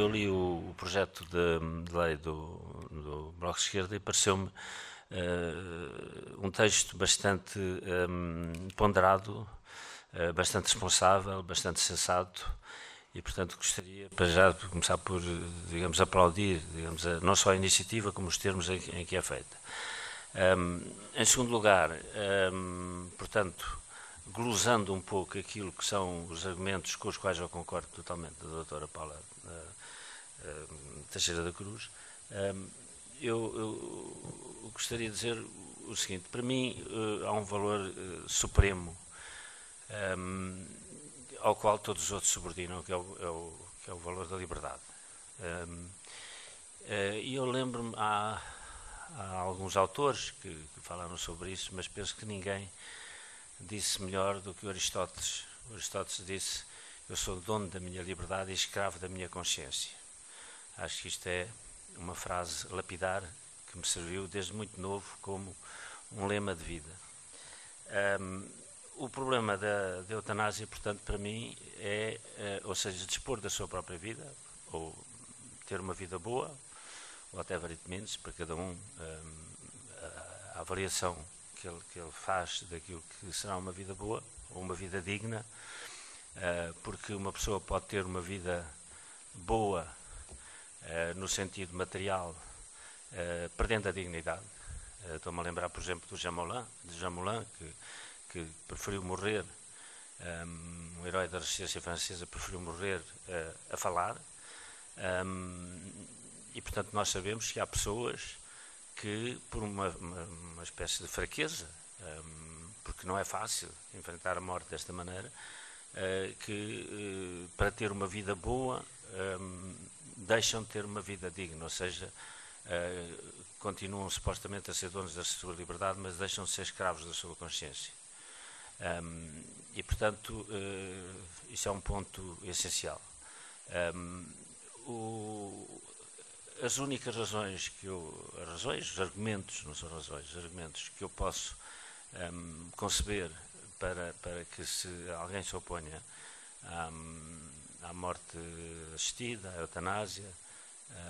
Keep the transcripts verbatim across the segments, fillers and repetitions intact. eu li o, o projeto de, de lei do, do Bloco de Esquerda e pareceu-me uh, um texto bastante um, ponderado, uh, bastante responsável, bastante sensato. E, portanto, gostaria, para já, de começar por, digamos, aplaudir, digamos, a, não só a iniciativa, como os termos em, em que é feita. Um, em segundo lugar, um, portanto, glosando um pouco aquilo que são os argumentos com os quais eu concordo totalmente da doutora Paula uh, uh, Teixeira da Cruz, um, eu, eu gostaria de dizer o seguinte: para mim uh, há um valor uh, supremo, um, ao qual todos os outros subordinam, que é o, é o, que é o valor da liberdade. Um, e eu lembro-me, há, há alguns autores que, que falaram sobre isso, mas penso que ninguém disse melhor do que o Aristóteles. O Aristóteles disse: eu sou dono da minha liberdade e escravo da minha consciência. Acho que isto é uma frase lapidar que me serviu desde muito novo como um lema de vida. Um, O problema da, da eutanásia, portanto, para mim, é, eh, ou seja, dispor da sua própria vida, ou ter uma vida boa, ou até whatever it means, para cada um, eh, a, a avaliação que ele, que ele faz daquilo que será uma vida boa, ou uma vida digna, eh, porque uma pessoa pode ter uma vida boa eh, no sentido material, eh, perdendo a dignidade. Eh, Estou-me a lembrar, por exemplo, do Jean Moulin, de Jean Moulin, que... que preferiu morrer, um, um herói da resistência francesa preferiu morrer uh, a falar, um, e portanto nós sabemos que há pessoas que, por uma, uma, uma espécie de fraqueza, um, porque não é fácil enfrentar a morte desta maneira, uh, que uh, para ter uma vida boa um, deixam de ter uma vida digna, ou seja, uh, continuam supostamente a ser donos da sua liberdade, mas deixam de ser escravos da sua consciência. Um, e, portanto, uh, isso é um ponto essencial. Um, o, as únicas razões que eu... As razões, os argumentos, não são razões, os argumentos que eu posso um, conceber para, para que se alguém se oponha à, à morte assistida, à eutanásia,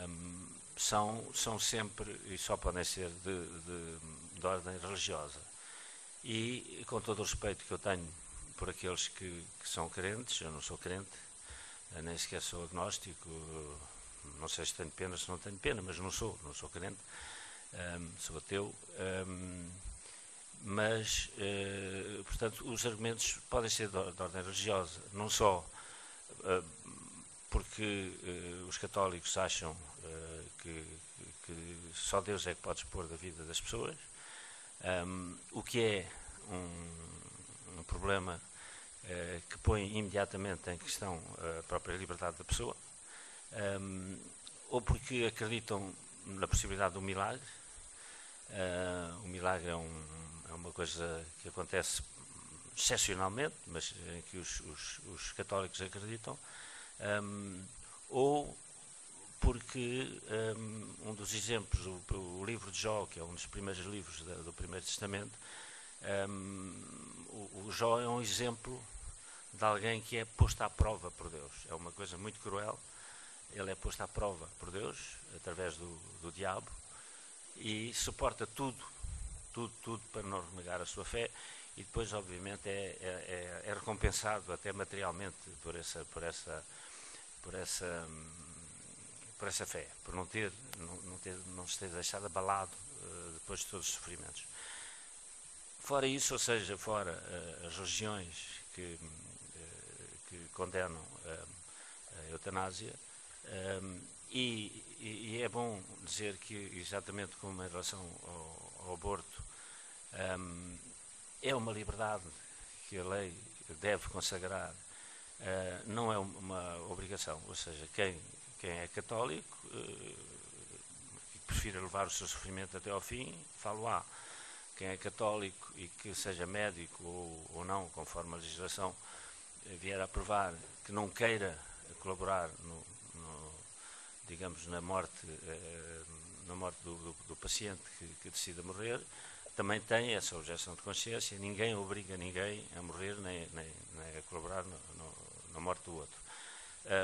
um, são, são sempre, e só podem ser, de, de, de ordem religiosa. E, com todo o respeito que eu tenho por aqueles que, que são crentes, eu não sou crente, nem sequer sou agnóstico, não sei se tenho pena, se não tenho pena, mas não sou, não sou crente, hum, sou ateu, hum, mas, hum, portanto, os argumentos podem ser de ordem religiosa, não só hum, porque hum, os católicos acham hum, que, que só Deus é que pode expor da vida das pessoas, Um, o que é um, um problema uh, que põe imediatamente em questão a própria liberdade da pessoa, um, ou porque acreditam na possibilidade do milagre. Uh, o milagre é, um, é uma coisa que acontece excepcionalmente, mas em que os, os, os católicos acreditam, um, ou porque um, um dos exemplos, o, o livro de Jó, que é um dos primeiros livros da, do Primeiro Testamento, um, o, o Jó é um exemplo de alguém que é posto à prova por Deus. É uma coisa muito cruel, ele é posto à prova por Deus, através do, do diabo, e suporta tudo, tudo, tudo, para não renegar a sua fé, e depois, obviamente, é, é, é recompensado até materialmente por essa... Por essa, por essa por essa fé, por não ter, não, não ter, não se ter deixado abalado uh, depois de todos os sofrimentos. Fora isso, ou seja, fora uh, as religiões que, uh, que condenam uh, a eutanásia, um, e, e é bom dizer que, exatamente como em relação ao, ao aborto, um, é uma liberdade que a lei deve consagrar, uh, não é uma obrigação, ou seja, quem... Quem é católico, que prefira levar o seu sofrimento até ao fim, falo-á. Quem é católico e que seja médico ou, ou não, conforme a legislação vier a aprovar, que não queira colaborar, no, no, digamos, na morte, na morte do, do, do paciente que, que decida morrer, também tem essa objeção de consciência. Ninguém obriga ninguém a morrer, nem, nem, nem a colaborar no, no, na morte do outro.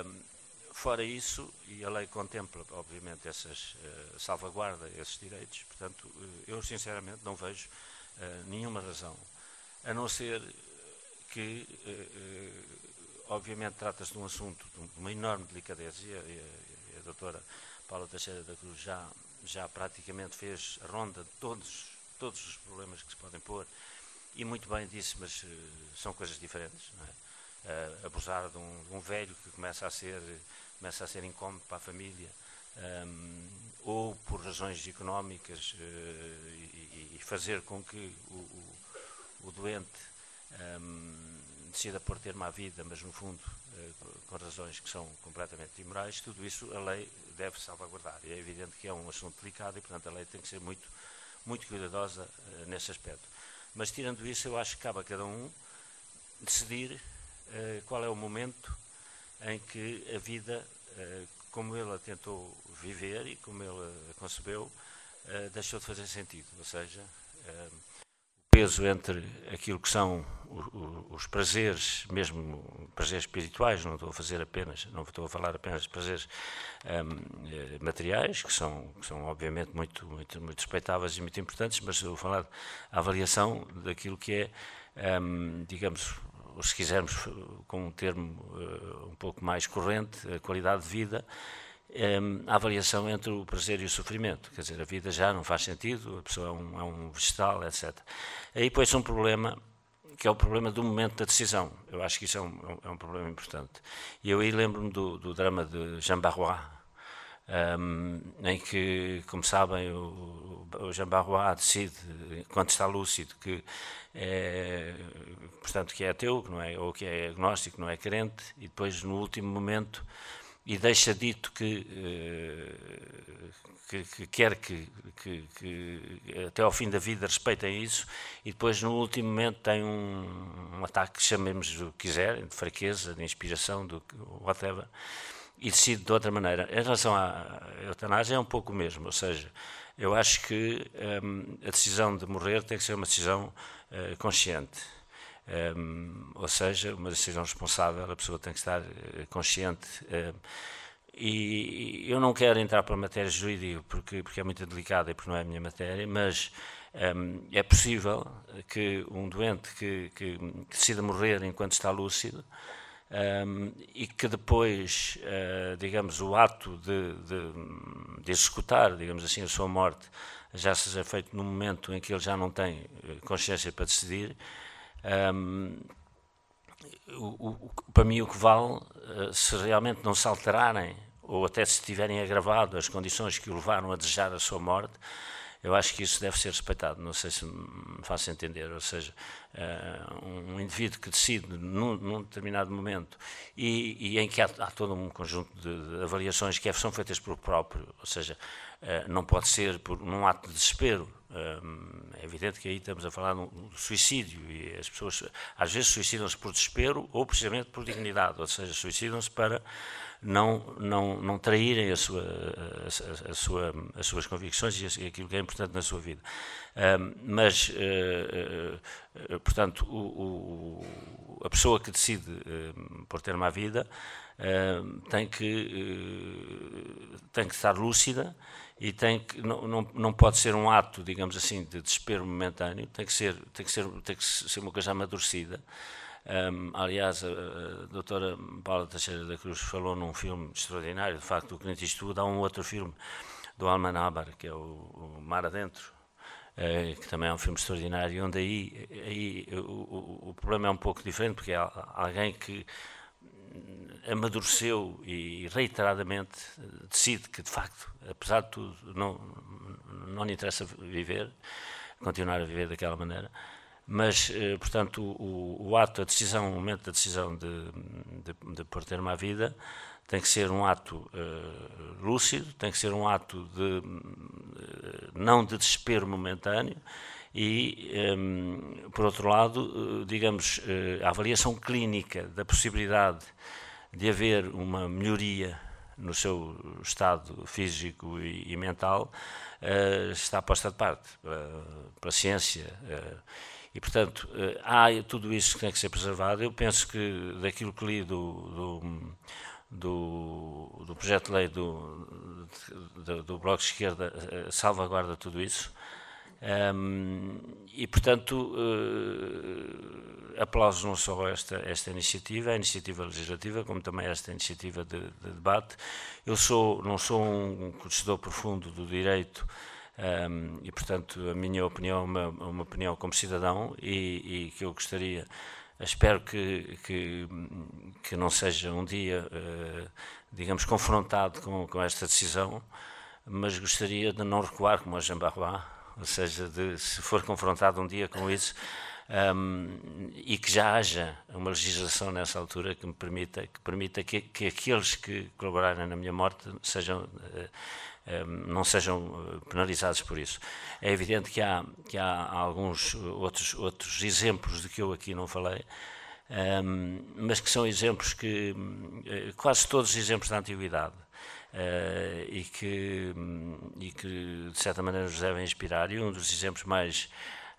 Um, Fora isso, e a lei contempla, obviamente, essas uh, salvaguarda esses direitos, portanto, uh, eu sinceramente não vejo uh, nenhuma razão, a não ser que, uh, uh, obviamente, trata-se de um assunto de uma enorme delicadeza, e a, e a doutora Paula Teixeira da Cruz já, já praticamente fez a ronda de todos, todos os problemas que se podem pôr, e muito bem disse, mas uh, são coisas diferentes, não é? Uh, abusar de um, de um velho que começa a ser, começa a ser incómodo para a família, um, ou por razões económicas, uh, e, e fazer com que o, o, o doente um, decida por ter má vida, mas no fundo uh, com razões que são completamente imorais, tudo isso a lei deve salvaguardar. E é evidente que é um assunto delicado e, portanto, a lei tem que ser muito, muito cuidadosa uh, nesse aspecto. Mas, tirando isso, eu acho que cabe a cada um decidir Uh, qual é o momento em que a vida, uh, como ele a tentou viver e como ele a concebeu, uh, deixou de fazer sentido. Ou seja, uh, o peso entre aquilo que são os, os prazeres, mesmo prazeres espirituais, não estou a fazer apenas, não estou a falar apenas de prazeres um, materiais, que são, que são obviamente muito, muito, muito respeitáveis e muito importantes, mas eu vou falar da avaliação daquilo que é, um, digamos, ou se quisermos, com um termo uh, um pouco mais corrente, a qualidade de vida, um, a avaliação entre o prazer e o sofrimento. Quer dizer, a vida já não faz sentido, a pessoa é um, é um vegetal, etcétera. Aí, pois, um problema, que é o problema do momento da decisão. Eu acho que isso é um, é um problema importante. E eu aí lembro-me do, do drama de Jean Barrois, um, em que, como sabem, o, o Jean Barrois decide, quando está lúcido, que é, portanto, que é ateu, que não é, ou que é agnóstico, não é crente, e depois no último momento, e deixa dito que, que, que quer que, que, que até ao fim da vida respeitem isso, e depois no último momento tem um, um ataque, chamemos o que quiser, de fraqueza, de inspiração, do whatever, e decide de outra maneira. Em relação à eutanásia é um pouco o mesmo, ou seja, eu acho que hum, a decisão de morrer tem que ser uma decisão uh, consciente, um, ou seja, uma decisão responsável, a pessoa tem que estar uh, consciente. Uh, e, e eu não quero entrar para a matéria jurídica, porque, porque é muito delicada e porque não é a minha matéria, mas um, é possível que um doente que, que, que decida morrer enquanto está lúcido, Um, e que depois, uh, digamos, o ato de, de, de executar, digamos assim, a sua morte, já seja feito num momento em que ele já não tem consciência para decidir, um, o, o, para mim o que vale, uh, se realmente não se alterarem, ou até se tiverem agravado as condições que o levaram a desejar a sua morte, eu acho que isso deve ser respeitado, não sei se me faço entender, ou seja, um indivíduo que decide num, num determinado momento e, e em que há, há todo um conjunto de, de avaliações que são feitas por próprio, ou seja, não pode ser por um ato de desespero. É evidente que aí estamos a falar do suicídio, e as pessoas às vezes suicidam-se por desespero ou precisamente por dignidade, ou seja, suicidam-se para não, não, não traírem a sua, a, a sua, as suas convicções e aquilo que é importante na sua vida. Um, mas, uh, uh, portanto, o, o, a pessoa que decide uh, por ter má vida uh, tem, que, uh, tem que estar lúcida e tem que, não, não, não pode ser um ato, digamos assim, de desespero momentâneo, tem que ser, tem que ser, tem que ser uma coisa amadurecida. Um, aliás, a, a doutora Paula Teixeira da Cruz falou num filme extraordinário, de facto, o Clint Eastwood. Há um outro filme do Almodóvar, que é o, o Mar Adentro, eh, que também é um filme extraordinário, onde aí, aí o, o, o problema é um pouco diferente, porque é alguém que amadureceu e reiteradamente decide que, de facto, apesar de tudo, não, não lhe interessa viver, continuar a viver daquela maneira. Mas, portanto, o, o ato, a decisão, o momento da decisão de, de, de pôr termo à vida tem que ser um ato uh, lúcido, tem que ser um ato de, uh, não de desespero momentâneo e, um, por outro lado, uh, digamos, uh, a avaliação clínica da possibilidade de haver uma melhoria no seu estado físico e, e mental uh, está posta de parte uh, para a ciência. Uh, E, portanto, há tudo isso que tem que ser preservado. Eu penso que, daquilo que li do, do, do, do projeto de lei do, do, do Bloco de Esquerda salvaguarda tudo isso. Um, e, portanto, uh, aplauso não só esta, esta iniciativa, a iniciativa legislativa, como também esta iniciativa de, de debate. Eu sou, não sou um conhecedor profundo do direito, um, e, portanto, a minha opinião é uma, uma opinião como cidadão e, e que eu gostaria, espero que, que, que não seja um dia, uh, digamos, confrontado com, com esta decisão, mas gostaria de não recuar como a Jean Barrois, ou seja, de, se for confrontado um dia com isso, um, e que já haja uma legislação nessa altura que me permita que, permita que, que aqueles que colaborarem na minha morte sejam, uh, um, não sejam penalizados por isso. É evidente que há, que há alguns outros, outros exemplos de que eu aqui não falei, um, mas que são exemplos que, quase todos exemplos da antiguidade, Uh, e, que, e que, de certa maneira, nos devem inspirar. E um dos exemplos mais,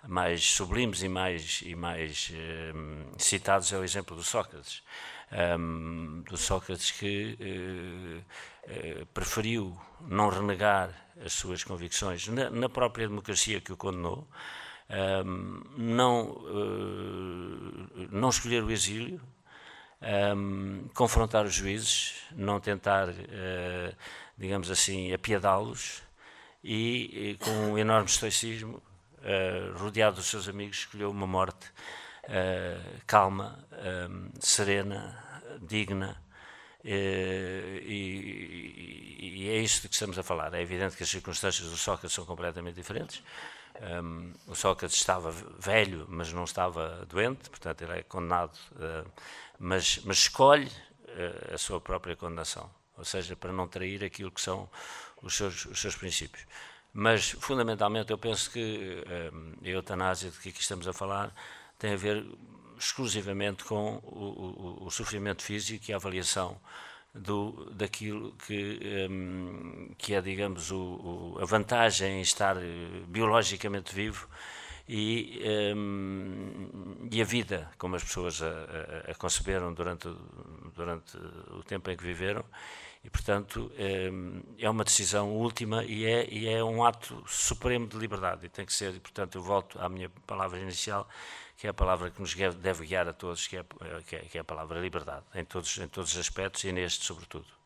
mais sublimes e mais, e mais uh, citados é o exemplo do Sócrates. Um, do Sócrates que uh, uh, preferiu não renegar as suas convicções na, na própria democracia que o condenou, um, não, uh, não escolher o exílio, Um, confrontar os juízes, não tentar, uh, digamos assim, apiadá-los e, e, com um enorme estoicismo, uh, rodeado dos seus amigos, escolheu uma morte uh, calma, um, serena, digna, uh, e, e é isso de que estamos a falar. É evidente que as circunstâncias do Sócrates são completamente diferentes. Um, o Sócrates estava velho, mas não estava doente, portanto ele é condenado, uh, mas, mas escolhe uh, a sua própria condenação, ou seja, para não trair aquilo que são os seus, os seus princípios. Mas, fundamentalmente, eu penso que um, a eutanásia de que aqui estamos a falar tem a ver exclusivamente com o, o, o sofrimento físico e a avaliação Do, daquilo que, um, que é, digamos, o, o, a vantagem em estar biologicamente vivo e, um, e a vida, como as pessoas a, a, a conceberam durante, durante o tempo em que viveram. E, portanto, um, é uma decisão última e é, e é um ato supremo de liberdade. E tem que ser, e, portanto, eu volto à minha palavra inicial, que é a palavra que nos deve guiar a todos, que é, que é, que é a palavra liberdade, em todos, em todos os aspectos e neste sobretudo.